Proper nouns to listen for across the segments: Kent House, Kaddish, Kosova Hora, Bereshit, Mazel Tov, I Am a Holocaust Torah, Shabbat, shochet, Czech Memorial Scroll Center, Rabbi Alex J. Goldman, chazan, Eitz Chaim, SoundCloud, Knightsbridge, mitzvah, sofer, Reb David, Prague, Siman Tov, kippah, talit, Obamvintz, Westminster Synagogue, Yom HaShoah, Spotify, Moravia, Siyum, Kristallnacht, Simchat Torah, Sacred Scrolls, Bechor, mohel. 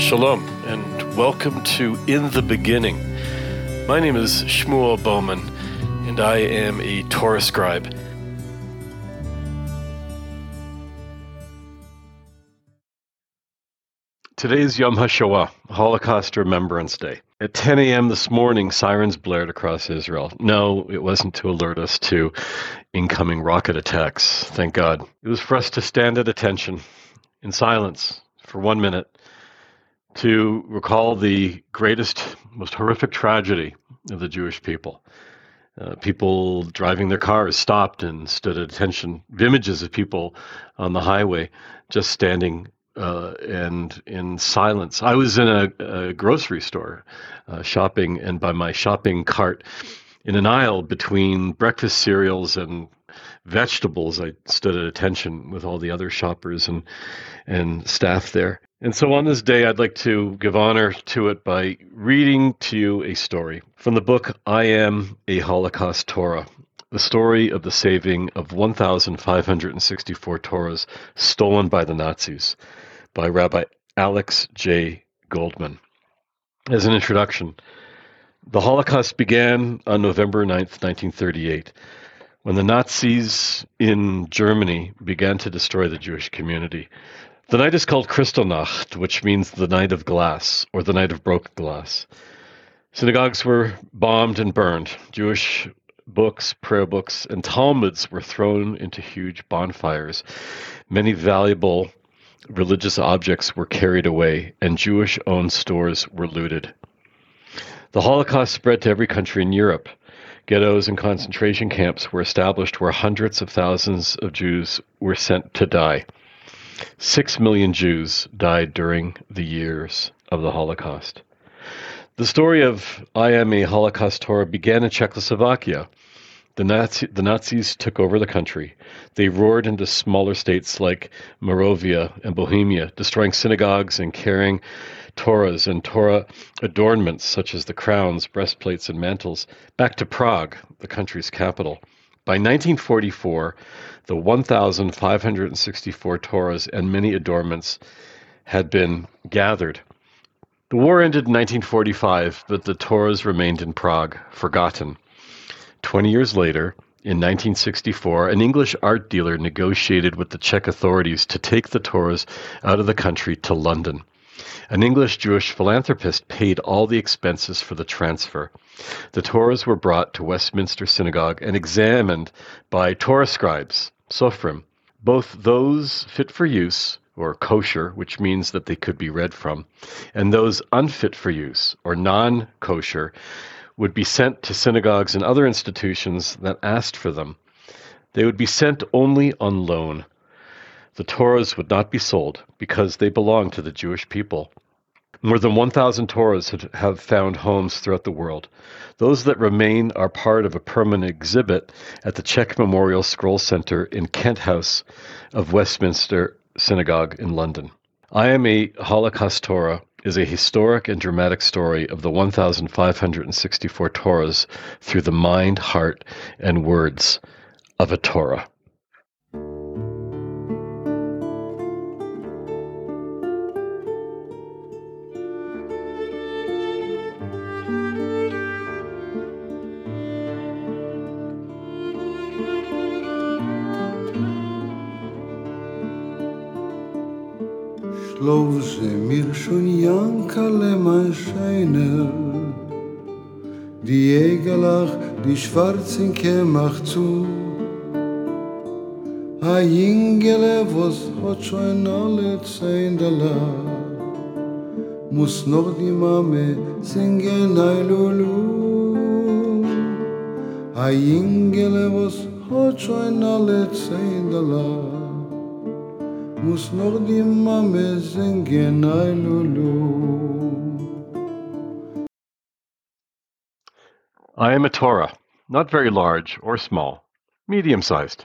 Shalom, and welcome to In the Beginning. My name is Shmuel Bowman, and I am a Torah scribe. Today is Yom HaShoah, Holocaust Remembrance Day. At 10 a.m. this morning, sirens blared across Israel. No, it wasn't to alert us to incoming rocket attacks, thank God. It was for us to stand at attention, in silence, for 1 minute, to recall the greatest, most horrific tragedy of the Jewish people. People driving their cars stopped and stood at attention. Images of people on the highway just standing and in silence. I was in a grocery store shopping, and by my shopping cart in an aisle between breakfast cereals and vegetables, I stood at attention with all the other shoppers and staff there. And so on this day, I'd like to give honor to it by reading to you a story from the book, I Am a Holocaust Torah, the story of the saving of 1,564 Torahs stolen by the Nazis, by Rabbi Alex J. Goldman. As an introduction, the Holocaust began on November 9th, 1938, when the Nazis in Germany began to destroy the Jewish community. The night is called Kristallnacht, which means the night of glass, or the night of broken glass. Synagogues were bombed and burned. Jewish books, prayer books, and Talmuds were thrown into huge bonfires. Many valuable religious objects were carried away, and Jewish-owned stores were looted. The Holocaust spread to every country in Europe. Ghettos and concentration camps were established where hundreds of thousands of Jews were sent to die. 6 million Jews died during the years of the Holocaust. The story of I Am a Holocaust Torah began in Czechoslovakia. The Nazis took over the country. They roared into smaller states like Moravia and Bohemia, destroying synagogues and carrying Torahs and Torah adornments, such as the crowns, breastplates, and mantles, back to Prague, the country's capital. By 1944, the 1,564 Torahs and many adornments had been gathered. The war ended in 1945, but the Torahs remained in Prague, forgotten. 20 years later, in 1964, an English art dealer negotiated with the Czech authorities to take the Torahs out of the country to London. An English Jewish philanthropist paid all the expenses for the transfer. The Torahs were brought to Westminster Synagogue and examined by Torah scribes, Sofrim, both those fit for use, or kosher, which means that they could be read from, and those unfit for use, or non-kosher, would be sent to synagogues and other institutions that asked for them. They would be sent only on loan. The Torahs would not be sold because they belonged to the Jewish people. More than 1,000 Torahs have found homes throughout the world. Those that remain are part of a permanent exhibit at the Czech Memorial Scroll Center in Kent House of Westminster Synagogue in London. I Am a Holocaust Torah is a historic and dramatic story of the 1,564 Torahs through the mind, heart, and words of a Torah. Lo ze mir schon Jankale mein Scheiner, die Egelach, die schwarzen Kämach zu. A Jingele, was hat schon alle Zeindalach, muss noch die Mame singen ein Lulu. A Jingele, was hat schon alle Zeindalach, muss noch die Mame singen, ay lulu. I Am a Torah, not very large or small, medium-sized.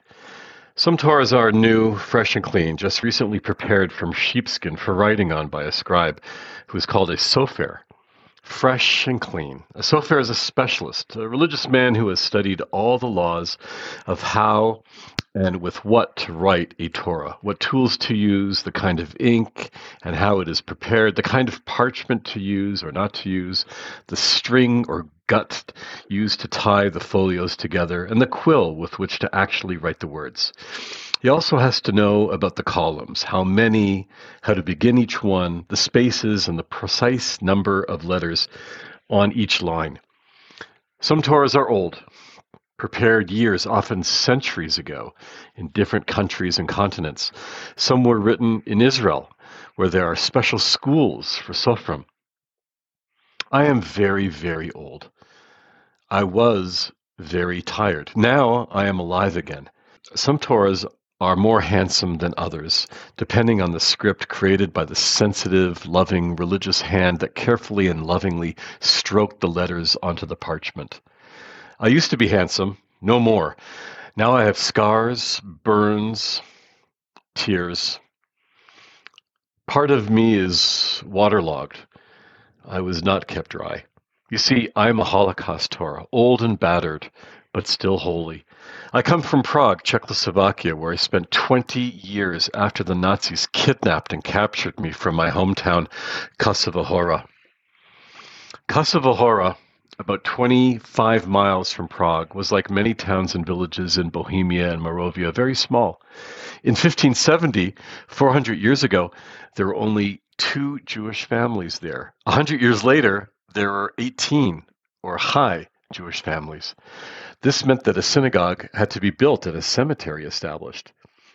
Some Torahs are new, fresh and clean, just recently prepared from sheepskin for writing on by a scribe who is called a sofer. Fresh and clean. A sofer is a specialist, a religious man who has studied all the laws of how and with what to write a Torah, what tools to use, the kind of ink and how it is prepared, the kind of parchment to use or not to use, the string or gut used to tie the folios together, and the quill with which to actually write the words. He also has to know about the columns, how many, how to begin each one, the spaces, and the precise number of letters on each line. Some Torahs are old, prepared years, often centuries ago, in different countries and continents. Some were written in Israel, where there are special schools for Sofrim. I am very, very old. I was very tired. Now I am alive again. Some Torahs are more handsome than others, depending on the script created by the sensitive, loving, religious hand that carefully and lovingly stroked the letters onto the parchment. I used to be handsome, no more. Now I have scars, burns, tears. Part of me is waterlogged. I was not kept dry. You see, I am a Holocaust Torah, old and battered, but still holy. I come from Prague, Czechoslovakia, where I spent 20 years after the Nazis kidnapped and captured me from my hometown, Kosova Hora. Kosova Hora, about 25 miles from Prague, was like many towns and villages in Bohemia and Moravia, very small. In 1570, 400 years ago, there were only 2 Jewish families there. 100 years later, there are 18, or high, Jewish families. This meant that a synagogue had to be built and a cemetery established.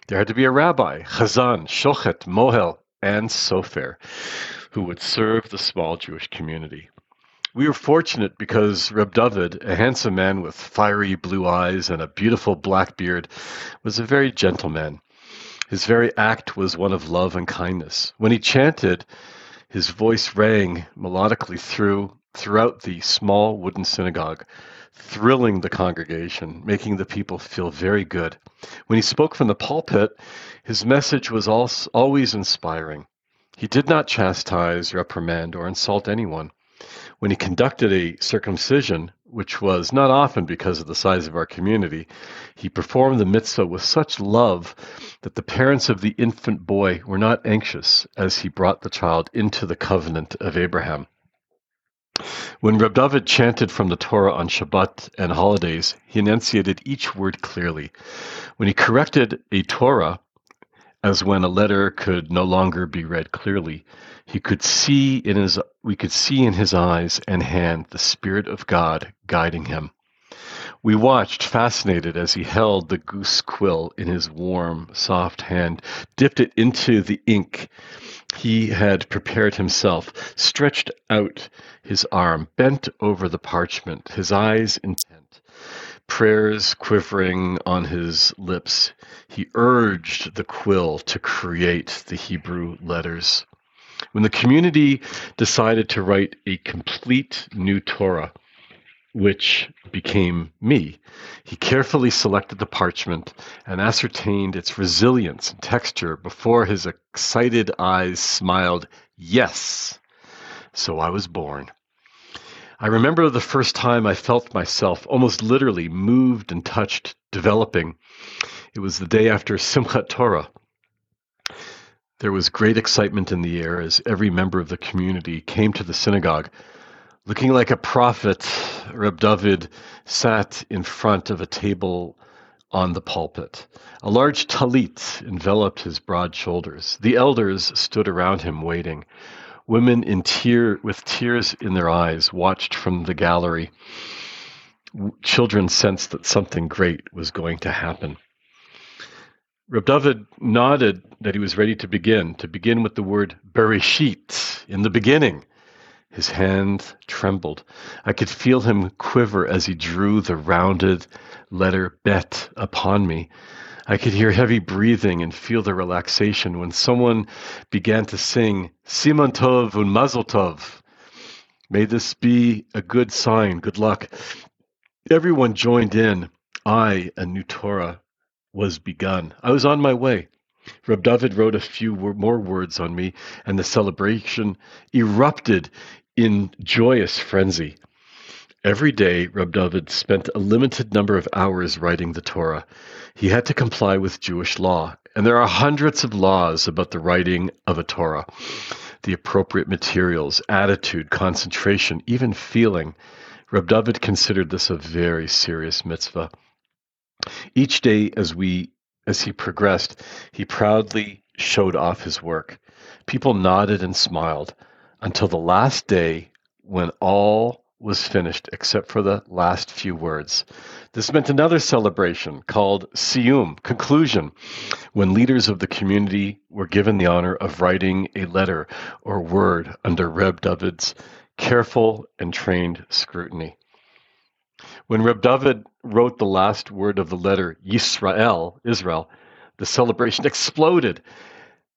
There had to be a rabbi, chazan, shochet, mohel, and sofer, who would serve the small Jewish community. We were fortunate because Reb David, a handsome man with fiery blue eyes and a beautiful black beard, was a very gentle man. His very act was one of love and kindness. When he chanted, his voice rang melodically throughout the small wooden synagogue, thrilling the congregation, making the people feel very good. When he spoke from the pulpit, his message was always inspiring. He did not chastise, reprimand, or insult anyone. When he conducted a circumcision, which was not often because of the size of our community, he performed the mitzvah with such love that the parents of the infant boy were not anxious as he brought the child into the covenant of Abraham. When Reb David chanted from the Torah on Shabbat and holidays, he enunciated each word clearly. When he corrected a Torah, as when a letter could no longer be read clearly, we could see in his eyes and hand the Spirit of God guiding him. We watched, fascinated, as he held the goose quill in his warm, soft hand, dipped it into the ink he had prepared himself, stretched out his arm, bent over the parchment, his eyes intent, prayers quivering on his lips. He urged the quill to create the Hebrew letters. When the community decided to write a complete new Torah, which became me, he carefully selected the parchment and ascertained its resilience and texture before his excited eyes smiled, "Yes." So I was born. I remember the first time I felt myself almost literally moved and touched, developing. It was the day after Simchat Torah. There was great excitement in the air as every member of the community came to the synagogue. Looking like a prophet, Reb David sat in front of a table on the pulpit. A large talit enveloped his broad shoulders. The elders stood around him waiting. Women with tears in their eyes watched from the gallery. Children sensed that something great was going to happen. Reb David nodded that he was ready to begin with the word Bereshit, in the beginning. His hand trembled. I could feel him quiver as he drew the rounded letter Bet upon me. I could hear heavy breathing and feel the relaxation when someone began to sing, "Siman Tov and Mazel Tov." May this be a good sign, good luck. Everyone joined in. A new Torah was begun. I was on my way. Reb David wrote a few more words on me, and the celebration erupted in joyous frenzy. Every day, Reb David spent a limited number of hours writing the Torah. He had to comply with Jewish law, and there are hundreds of laws about the writing of a Torah. The appropriate materials, attitude, concentration, even feeling. Reb David considered this a very serious mitzvah. Each day as he progressed, he proudly showed off his work. People nodded and smiled until the last day when all was finished except for the last few words. This meant another celebration called Siyum, conclusion, when leaders of the community were given the honor of writing a letter or word under Reb David's careful and trained scrutiny. When Reb David wrote the last word of the letter, Yisrael, Israel, the celebration exploded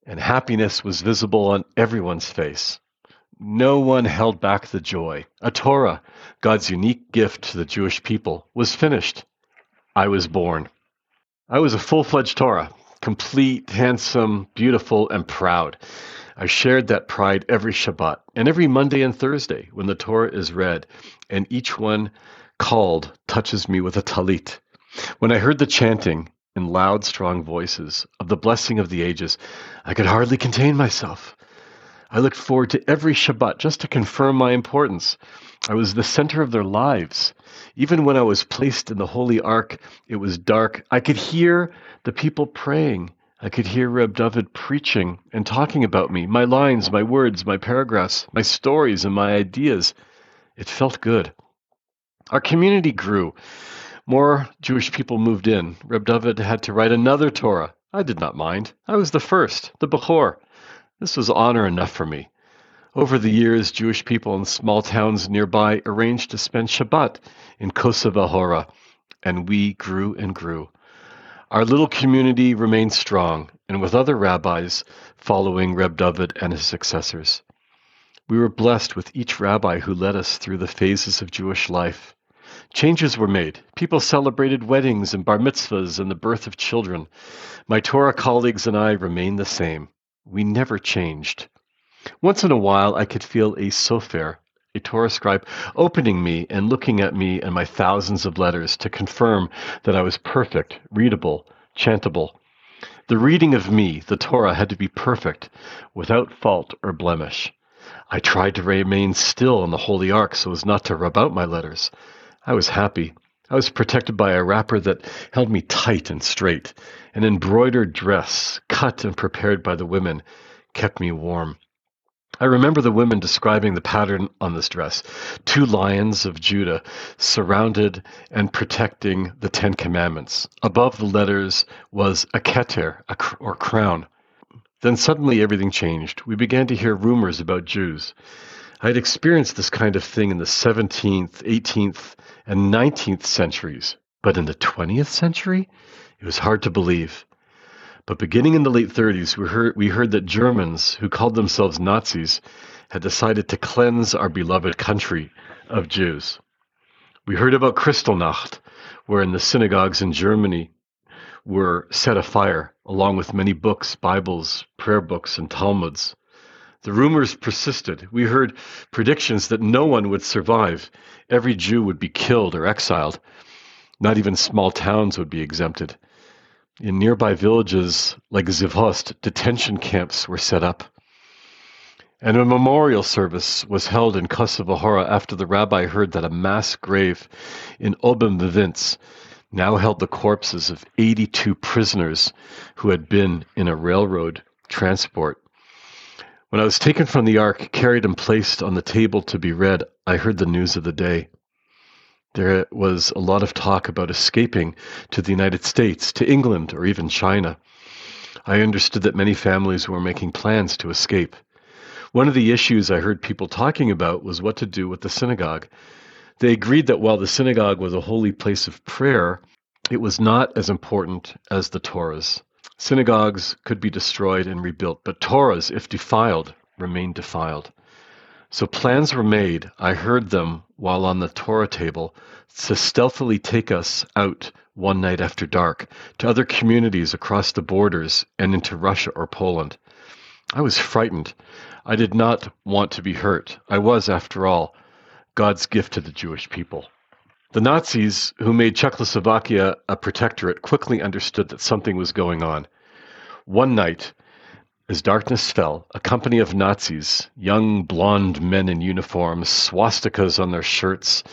and happiness was visible on everyone's face. No one held back the joy. A Torah, God's unique gift to the Jewish people, was finished. I was born. I was a full-fledged Torah, complete, handsome, beautiful, and proud. I shared that pride every Shabbat and every Monday and Thursday when the Torah is read, and each one called touches me with a talit. When I heard the chanting in loud, strong voices of the blessing of the ages, I could hardly contain myself. I looked forward to every Shabbat just to confirm my importance. I was the center of their lives. Even when I was placed in the Holy Ark, it was dark. I could hear the people praying. I could hear Reb David preaching and talking about me, my lines, my words, my paragraphs, my stories, and my ideas. It felt good. Our community grew. More Jewish people moved in. Reb David had to write another Torah. I did not mind. I was the first, the Bechor. This was honor enough for me. Over the years, Jewish people in small towns nearby arranged to spend Shabbat in Kosova Hora, and we grew and grew. Our little community remained strong, and with other rabbis following Reb David and his successors. We were blessed with each rabbi who led us through the phases of Jewish life. Changes were made. People celebrated weddings and bar mitzvahs and the birth of children. My Torah colleagues and I remained the same. We never changed. Once in a while, I could feel a sofer, a Torah scribe, opening me and looking at me and my thousands of letters to confirm that I was perfect, readable, chantable. The reading of me, the Torah, had to be perfect, without fault or blemish. I tried to remain still in the Holy Ark so as not to rub out my letters. I was happy. I was protected by a wrapper that held me tight and straight. An embroidered dress, cut and prepared by the women, kept me warm. I remember the women describing the pattern on this dress. 2 lions of Judah surrounded and protecting the 10 commandments. Above the letters was a keter, or crown. Then suddenly everything changed. We began to hear rumors about Jews. I had experienced this kind of thing in the 17th, 18th, and 19th centuries. But in the 20th century, it was hard to believe. But beginning in the late 30s, we heard that Germans, who called themselves Nazis, had decided to cleanse our beloved country of Jews. We heard about Kristallnacht, wherein the synagogues in Germany were set afire, along with many books, Bibles, prayer books, and Talmuds. The rumors persisted. We heard predictions that no one would survive. Every Jew would be killed or exiled. Not even small towns would be exempted. In nearby villages like Zivost, detention camps were set up. And a memorial service was held in Kosova Hora after the rabbi heard that a mass grave in Obamvintz now held the corpses of 82 prisoners who had been in a railroad transport. When I was taken from the ark, carried and placed on the table to be read, I heard the news of the day. There was a lot of talk about escaping to the United States, to England, or even China. I understood that many families were making plans to escape. One of the issues I heard people talking about was what to do with the synagogue. They agreed that while the synagogue was a holy place of prayer, it was not as important as the Torahs. Synagogues could be destroyed and rebuilt, but Torahs, if defiled, remained defiled. So plans were made. I heard them while on the Torah table to stealthily take us out one night after dark to other communities across the borders and into Russia or Poland. I was frightened. I did not want to be hurt. I was, after all, God's gift to the Jewish people. The Nazis, who made Czechoslovakia a protectorate, quickly understood that something was going on. One night, as darkness fell, a company of Nazis, young blonde men in uniforms, swastikas on their shirts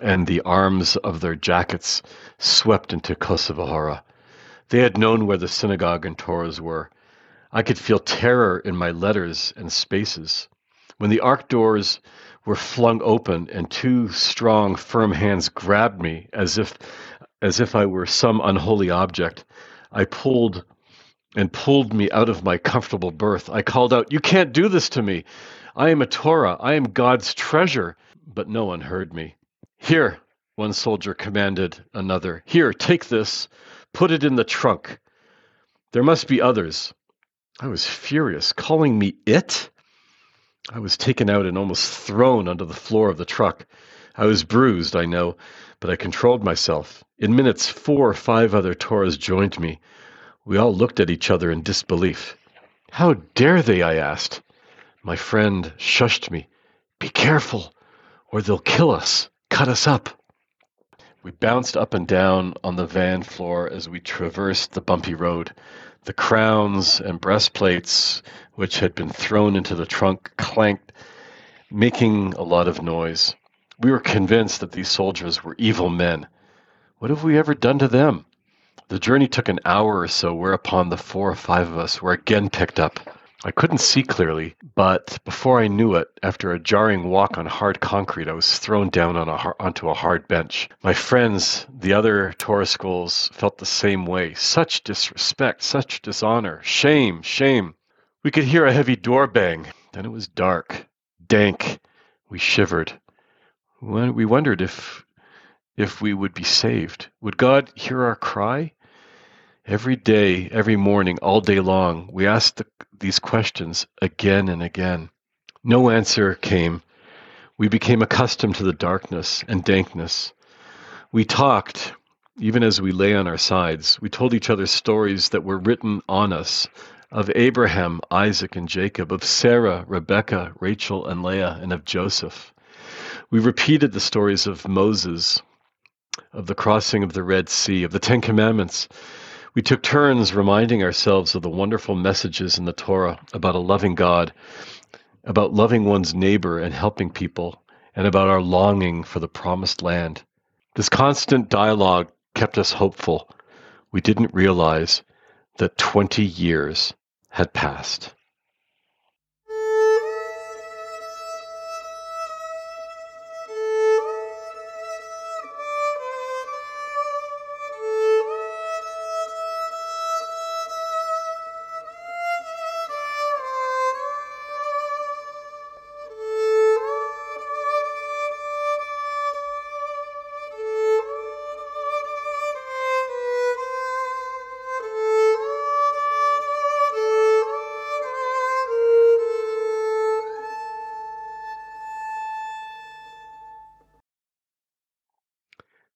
and the arms of their jackets, swept into Kosova Hora. They had known where the synagogue and Torahs were. I could feel terror in my letters and spaces. When the ark doors were flung open and two strong, firm hands grabbed me as if I were some unholy object, I pulled me out of my comfortable berth. I called out, "You can't do this to me. I am a Torah. I am God's treasure." But no one heard me. "Here," one soldier commanded another. "Here, take this. Put it in the trunk. There must be others." I was furious. Calling me it? I was taken out and almost thrown onto the floor of the truck. I was bruised, I know, but I controlled myself. In minutes, 4 or 5 other Torahs joined me. We all looked at each other in disbelief. "How dare they?" I asked. My friend shushed me. "Be careful, or they'll kill us, cut us up." We bounced up and down on the van floor as we traversed the bumpy road. The crowns and breastplates, which had been thrown into the trunk, clanked, making a lot of noise. We were convinced that these soldiers were evil men. What have we ever done to them? The journey took an hour or so, whereupon the 4 or 5 of us were again picked up. I couldn't see clearly, but before I knew it, after a jarring walk on hard concrete, I was thrown down onto a hard bench. My friends, the other Torah schools, felt the same way. Such disrespect, such dishonor. Shame, shame. We could hear a heavy door bang. Then it was dark, dank. We shivered. We wondered if we would be saved. Would God hear our cry? Every day, every morning, all day long, we asked these questions again and again. No answer came. We became accustomed to the darkness and dankness. We talked, even as we lay on our sides. We told each other stories that were written on us, of Abraham, Isaac, and Jacob, of Sarah, Rebecca, Rachel, and Leah, and of Joseph. We repeated the stories of Moses, of the crossing of the Red Sea, of the 10 Commandments. We took turns reminding ourselves of the wonderful messages in the Torah about a loving God, about loving one's neighbor and helping people, and about our longing for the promised land. This constant dialogue kept us hopeful. We didn't realize that 20 years had passed.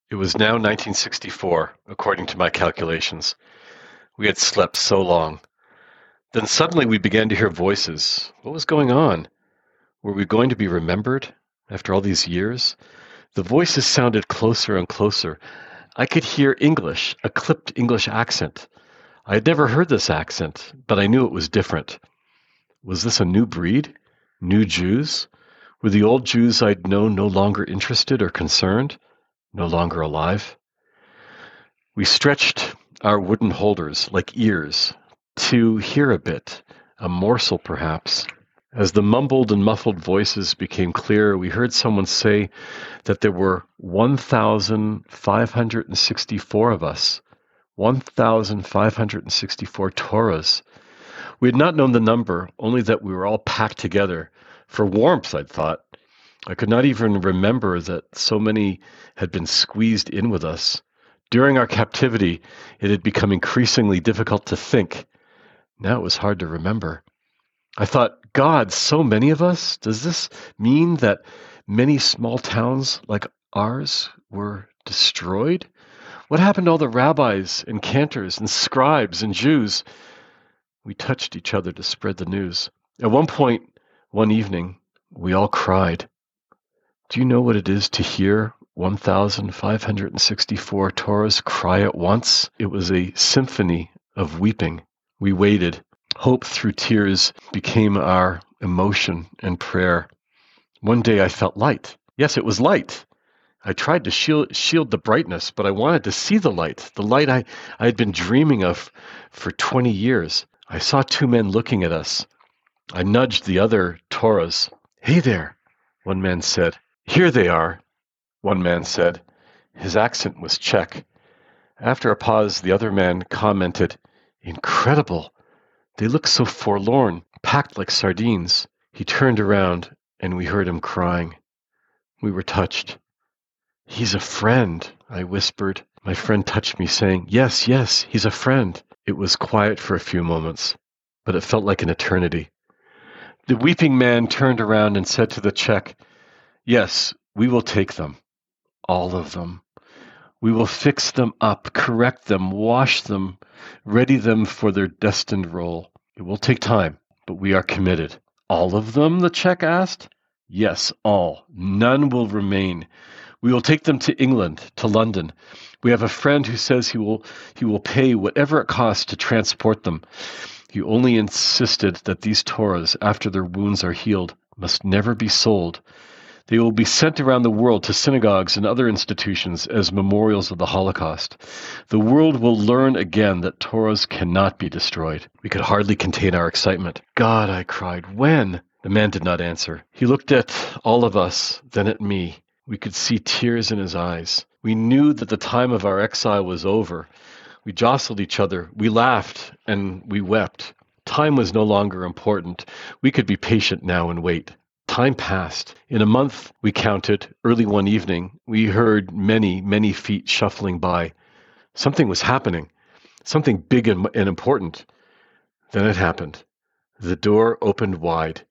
It was now 1964, according to my calculations. We had slept so long. Then suddenly we began to hear voices. What was going on? Were we going to be remembered after all these years? The voices sounded closer and closer. I could hear English, a clipped English accent. I had never heard this accent, but I knew it was different. Was this a new breed? New Jews? Were the old Jews I'd known no longer interested or concerned? No longer alive? We stretched our wooden holders like ears to hear a bit, a morsel perhaps. As the mumbled and muffled voices became clearer, we heard someone say that there were 1,564 of us, 1,564 Torahs. We had not known the number, only that we were all packed together. For warmth, I'd thought. I could not even remember that so many had been squeezed in with us. During our captivity, it had become increasingly difficult to think. Now it was hard to remember. I thought, God, so many of us? Does this mean that many small towns like ours were destroyed? What happened to all the rabbis and cantors and scribes and Jews? We touched each other to spread the news. At one point, one evening, we all cried. Do you know what it is to hear 1,564 Torahs cry at once? It was a symphony of weeping. We waited. Hope through tears became our emotion and prayer. One day I felt light. Yes, it was light. I tried to shield the brightness, but I wanted to see the light I had been dreaming of for 20 years. I saw two men looking at us. I nudged the other Torahs. "Hey there," one man said. "Here they are," one man said. His accent was Czech. After a pause, the other man commented, "Incredible. They look so forlorn, packed like sardines." He turned around, and we heard him crying. We were touched. "He's a friend," I whispered. My friend touched me, saying, "Yes, yes, he's a friend." It was quiet for a few moments, but it felt like an eternity. The weeping man turned around and said to the Czech, "Yes, we will take them, all of them. We will fix them up, correct them, wash them, ready them for their destined role. It will take time, but we are committed." "All of them?" the Czech asked. "Yes, all. None will remain. We will take them to England, to London. We have a friend who says he will pay whatever it costs to transport them. He only insisted that these Torahs, after their wounds are healed, must never be sold. They will be sent around the world to synagogues and other institutions as memorials of the Holocaust. The world will learn again that Torahs cannot be destroyed." We could hardly contain our excitement. "God," I cried, "when?" The man did not answer. He looked at all of us, then at me. We could see tears in his eyes. We knew that the time of our exile was over. We jostled each other. We laughed and we wept. Time was no longer important. We could be patient now and wait. Time passed. In a month, we counted, early one evening, we heard many, many feet shuffling by. Something was happening, something big and important. Then it happened. The door opened wide.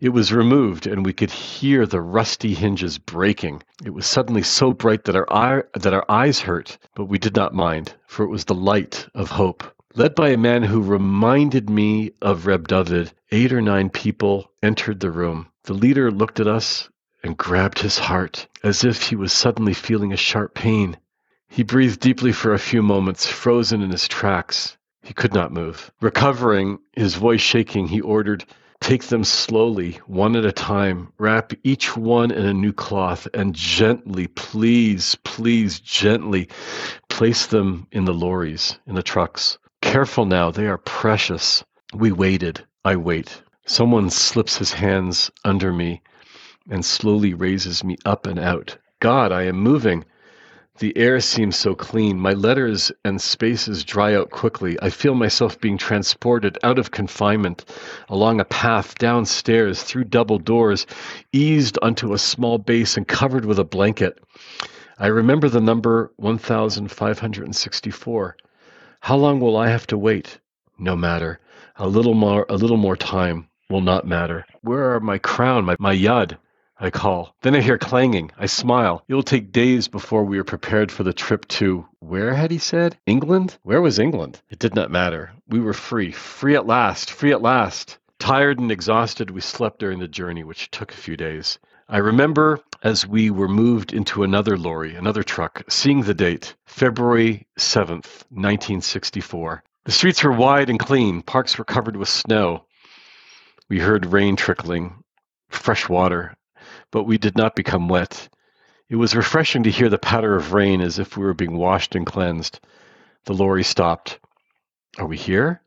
It was removed, and we could hear the rusty hinges breaking. It was suddenly so bright that our eyes hurt, but we did not mind, for it was the light of hope. Led by a man who reminded me of Reb David, 8 or 9 people entered the room. The leader looked at us and grabbed his heart, as if he was suddenly feeling a sharp pain. He breathed deeply for a few moments, frozen in his tracks. He could not move. Recovering, his voice shaking, he ordered, "Take them slowly, one at a time, wrap each one in a new cloth, and gently, please, please, gently, place them in the lorries, in the trucks. Careful now, they are precious." We waited. I wait. Someone slips his hands under me and slowly raises me up and out. God, I am moving. The air seems so clean. My letters and spaces dry out quickly. I feel myself being transported out of confinement, along a path, downstairs, through double doors, eased onto a small base and covered with a blanket. I remember the number 1,564. How long will I have to wait? No matter. A little more time will not matter. Where are my crown, my yad? I call. Then I hear clanging. I smile. It will take days before we are prepared for the trip to, where had he said? England? Where was England? It did not matter. We were free. Free at last. Free at last. Tired and exhausted, we slept during the journey, which took a few days. I remember as we were moved into another lorry, another truck, seeing the date, February 7th, 1964. The streets were wide and clean. Parks were covered with snow. We heard rain trickling, fresh water, but we did not become wet. It was refreshing to hear the patter of rain as if we were being washed and cleansed. The lorry stopped. Are we here?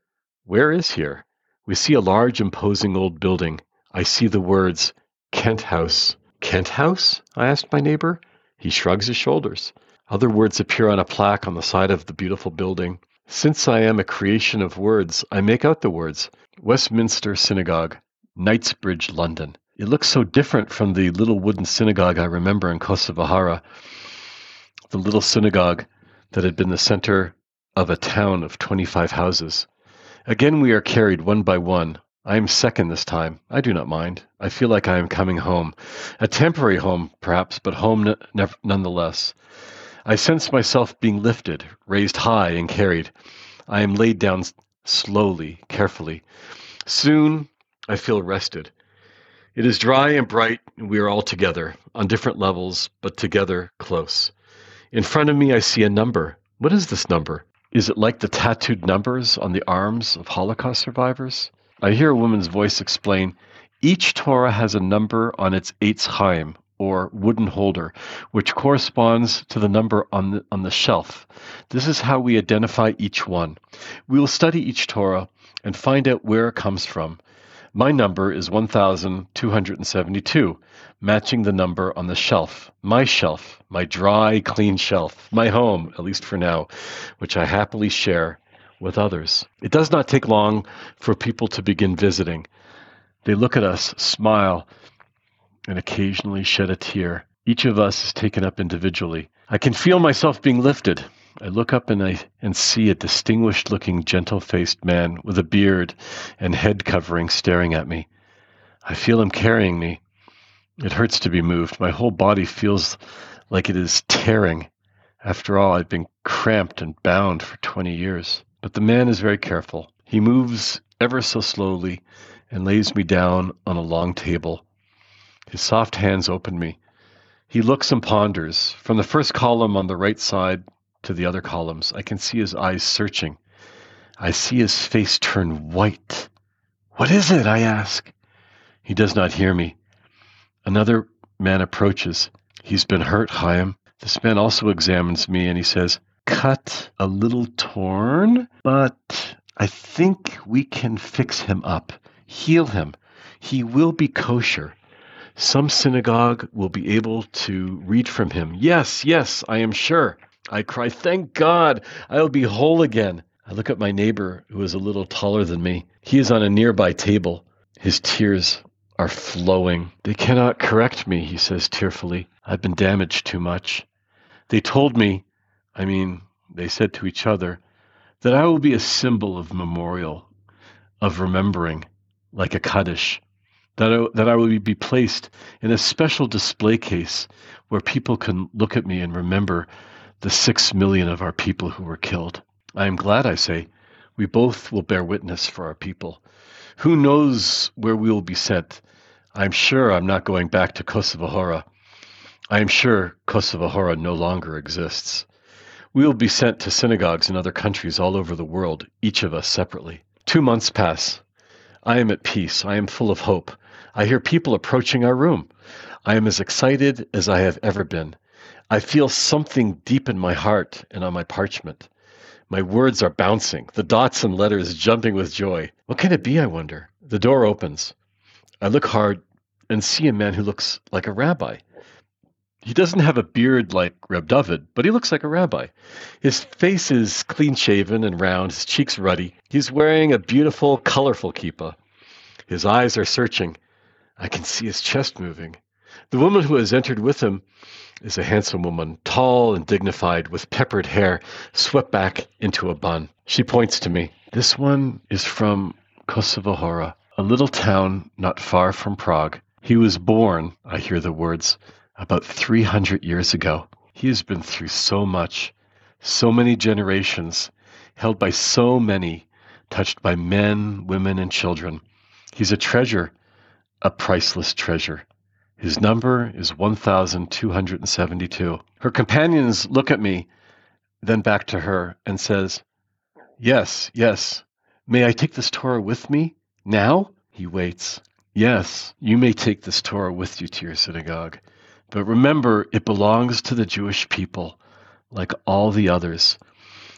Where is here? We see a large, imposing old building. I see the words, Kent House. Kent House? I asked my neighbor. He shrugs his shoulders. Other words appear on a plaque on the side of the beautiful building. Since I am a creation of words, I make out the words, Westminster Synagogue, Knightsbridge, London. It looks so different from the little wooden synagogue I remember in Kosova Hora, the little synagogue that had been the center of a town of 25 houses. Again, we are carried one by one. I am second this time. I do not mind. I feel like I am coming home. A temporary home, perhaps, but home nonetheless. I sense myself being lifted, raised high and carried. I am laid down slowly, carefully. Soon, I feel rested. It is dry and bright, and we are all together, on different levels, but together close. In front of me, I see a number. What is this number? Is it like the tattooed numbers on the arms of Holocaust survivors? I hear a woman's voice explain, each Torah has a number on its Eitz Chaim, or wooden holder, which corresponds to the number on the shelf. This is how we identify each one. We will study each Torah and find out where it comes from. My number is 1,272, matching the number on the shelf, my dry, clean shelf, my home, at least for now, which I happily share with others. It does not take long for people to begin visiting. They look at us, smile, and occasionally shed a tear. Each of us is taken up individually. I can feel myself being lifted. I look up and see a distinguished-looking, gentle-faced man with a beard and head covering staring at me. I feel him carrying me. It hurts to be moved. My whole body feels like it is tearing. After all, I've been cramped and bound for 20 years. But the man is very careful. He moves ever so slowly and lays me down on a long table. His soft hands open me. He looks and ponders. From the first column on the right side to the other columns, I can see his eyes searching. I see his face turn white. What is it? I ask. He does not hear me. Another man approaches. He's been hurt, Chaim. This man also examines me and he says, cut, a little torn, but I think we can fix him up, heal him. He will be kosher. Some synagogue will be able to read from him. Yes, yes, I am sure. I cry, thank God, I will be whole again. I look at my neighbor, who is a little taller than me. He is on a nearby table. His tears are flowing. They cannot correct me, he says tearfully. I've been damaged too much. They told me, they said to each other, that I will be a symbol of memorial, of remembering, like a Kaddish, that I will be placed in a special display case where people can look at me and remember the 6 million of our people who were killed. I am glad, I say. We both will bear witness for our people. Who knows where we will be sent? I am sure I'm not going back to Kosova Hora. I am sure Kosova Hora no longer exists. We will be sent to synagogues in other countries all over the world, each of us separately. 2 months pass. I am at peace. I am full of hope. I hear people approaching our room. I am as excited as I have ever been. I feel something deep in my heart and on my parchment. My words are bouncing, the dots and letters jumping with joy. What can it be, I wonder? The door opens. I look hard and see a man who looks like a rabbi. He doesn't have a beard like Reb David, but he looks like a rabbi. His face is clean-shaven and round, his cheeks ruddy. He's wearing a beautiful, colorful kippah. His eyes are searching. I can see his chest moving. The woman who has entered with him is a handsome woman, tall and dignified, with peppered hair, swept back into a bun. She points to me. This one is from Kosova Hora, a little town not far from Prague. He was born, I hear the words, about 300 years ago. He has been through so much, so many generations, held by so many, touched by men, women, and children. He's a treasure, a priceless treasure. His number is 1,272. Her companions look at me, then back to her, and says, yes, yes, may I take this Torah with me now? He waits. Yes, you may take this Torah with you to your synagogue. But remember, it belongs to the Jewish people, like all the others.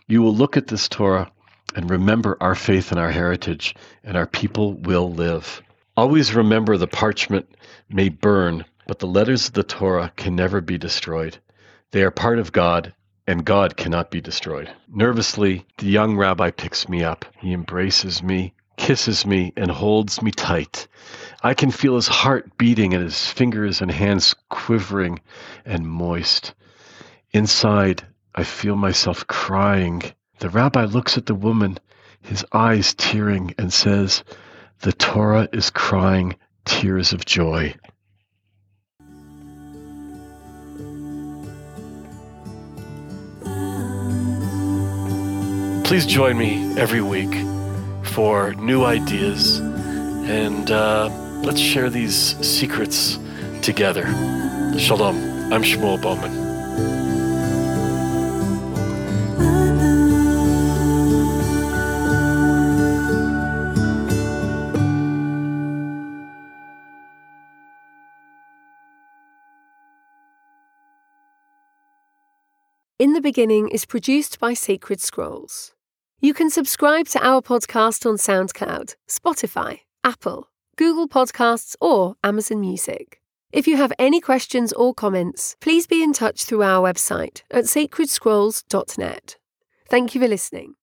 You will look at this Torah and remember our faith and our heritage, and our people will live. Always remember the parchment may burn, but the letters of the Torah can never be destroyed. They are part of God, and God cannot be destroyed. Nervously, the young rabbi picks me up. He embraces me, kisses me, and holds me tight. I can feel his heart beating and his fingers and hands quivering and moist. Inside, I feel myself crying. The rabbi looks at the woman, his eyes tearing, and says, the Torah is crying tears of joy. Please join me every week for new ideas and Let's share these secrets together. Shalom. I'm Shmuel Bowman. In the Beginning is produced by Sacred Scrolls. You can subscribe to our podcast on SoundCloud, Spotify, Apple, Google Podcasts, or Amazon Music. If you have any questions or comments, please be in touch through our website at sacredscrolls.net. Thank you for listening.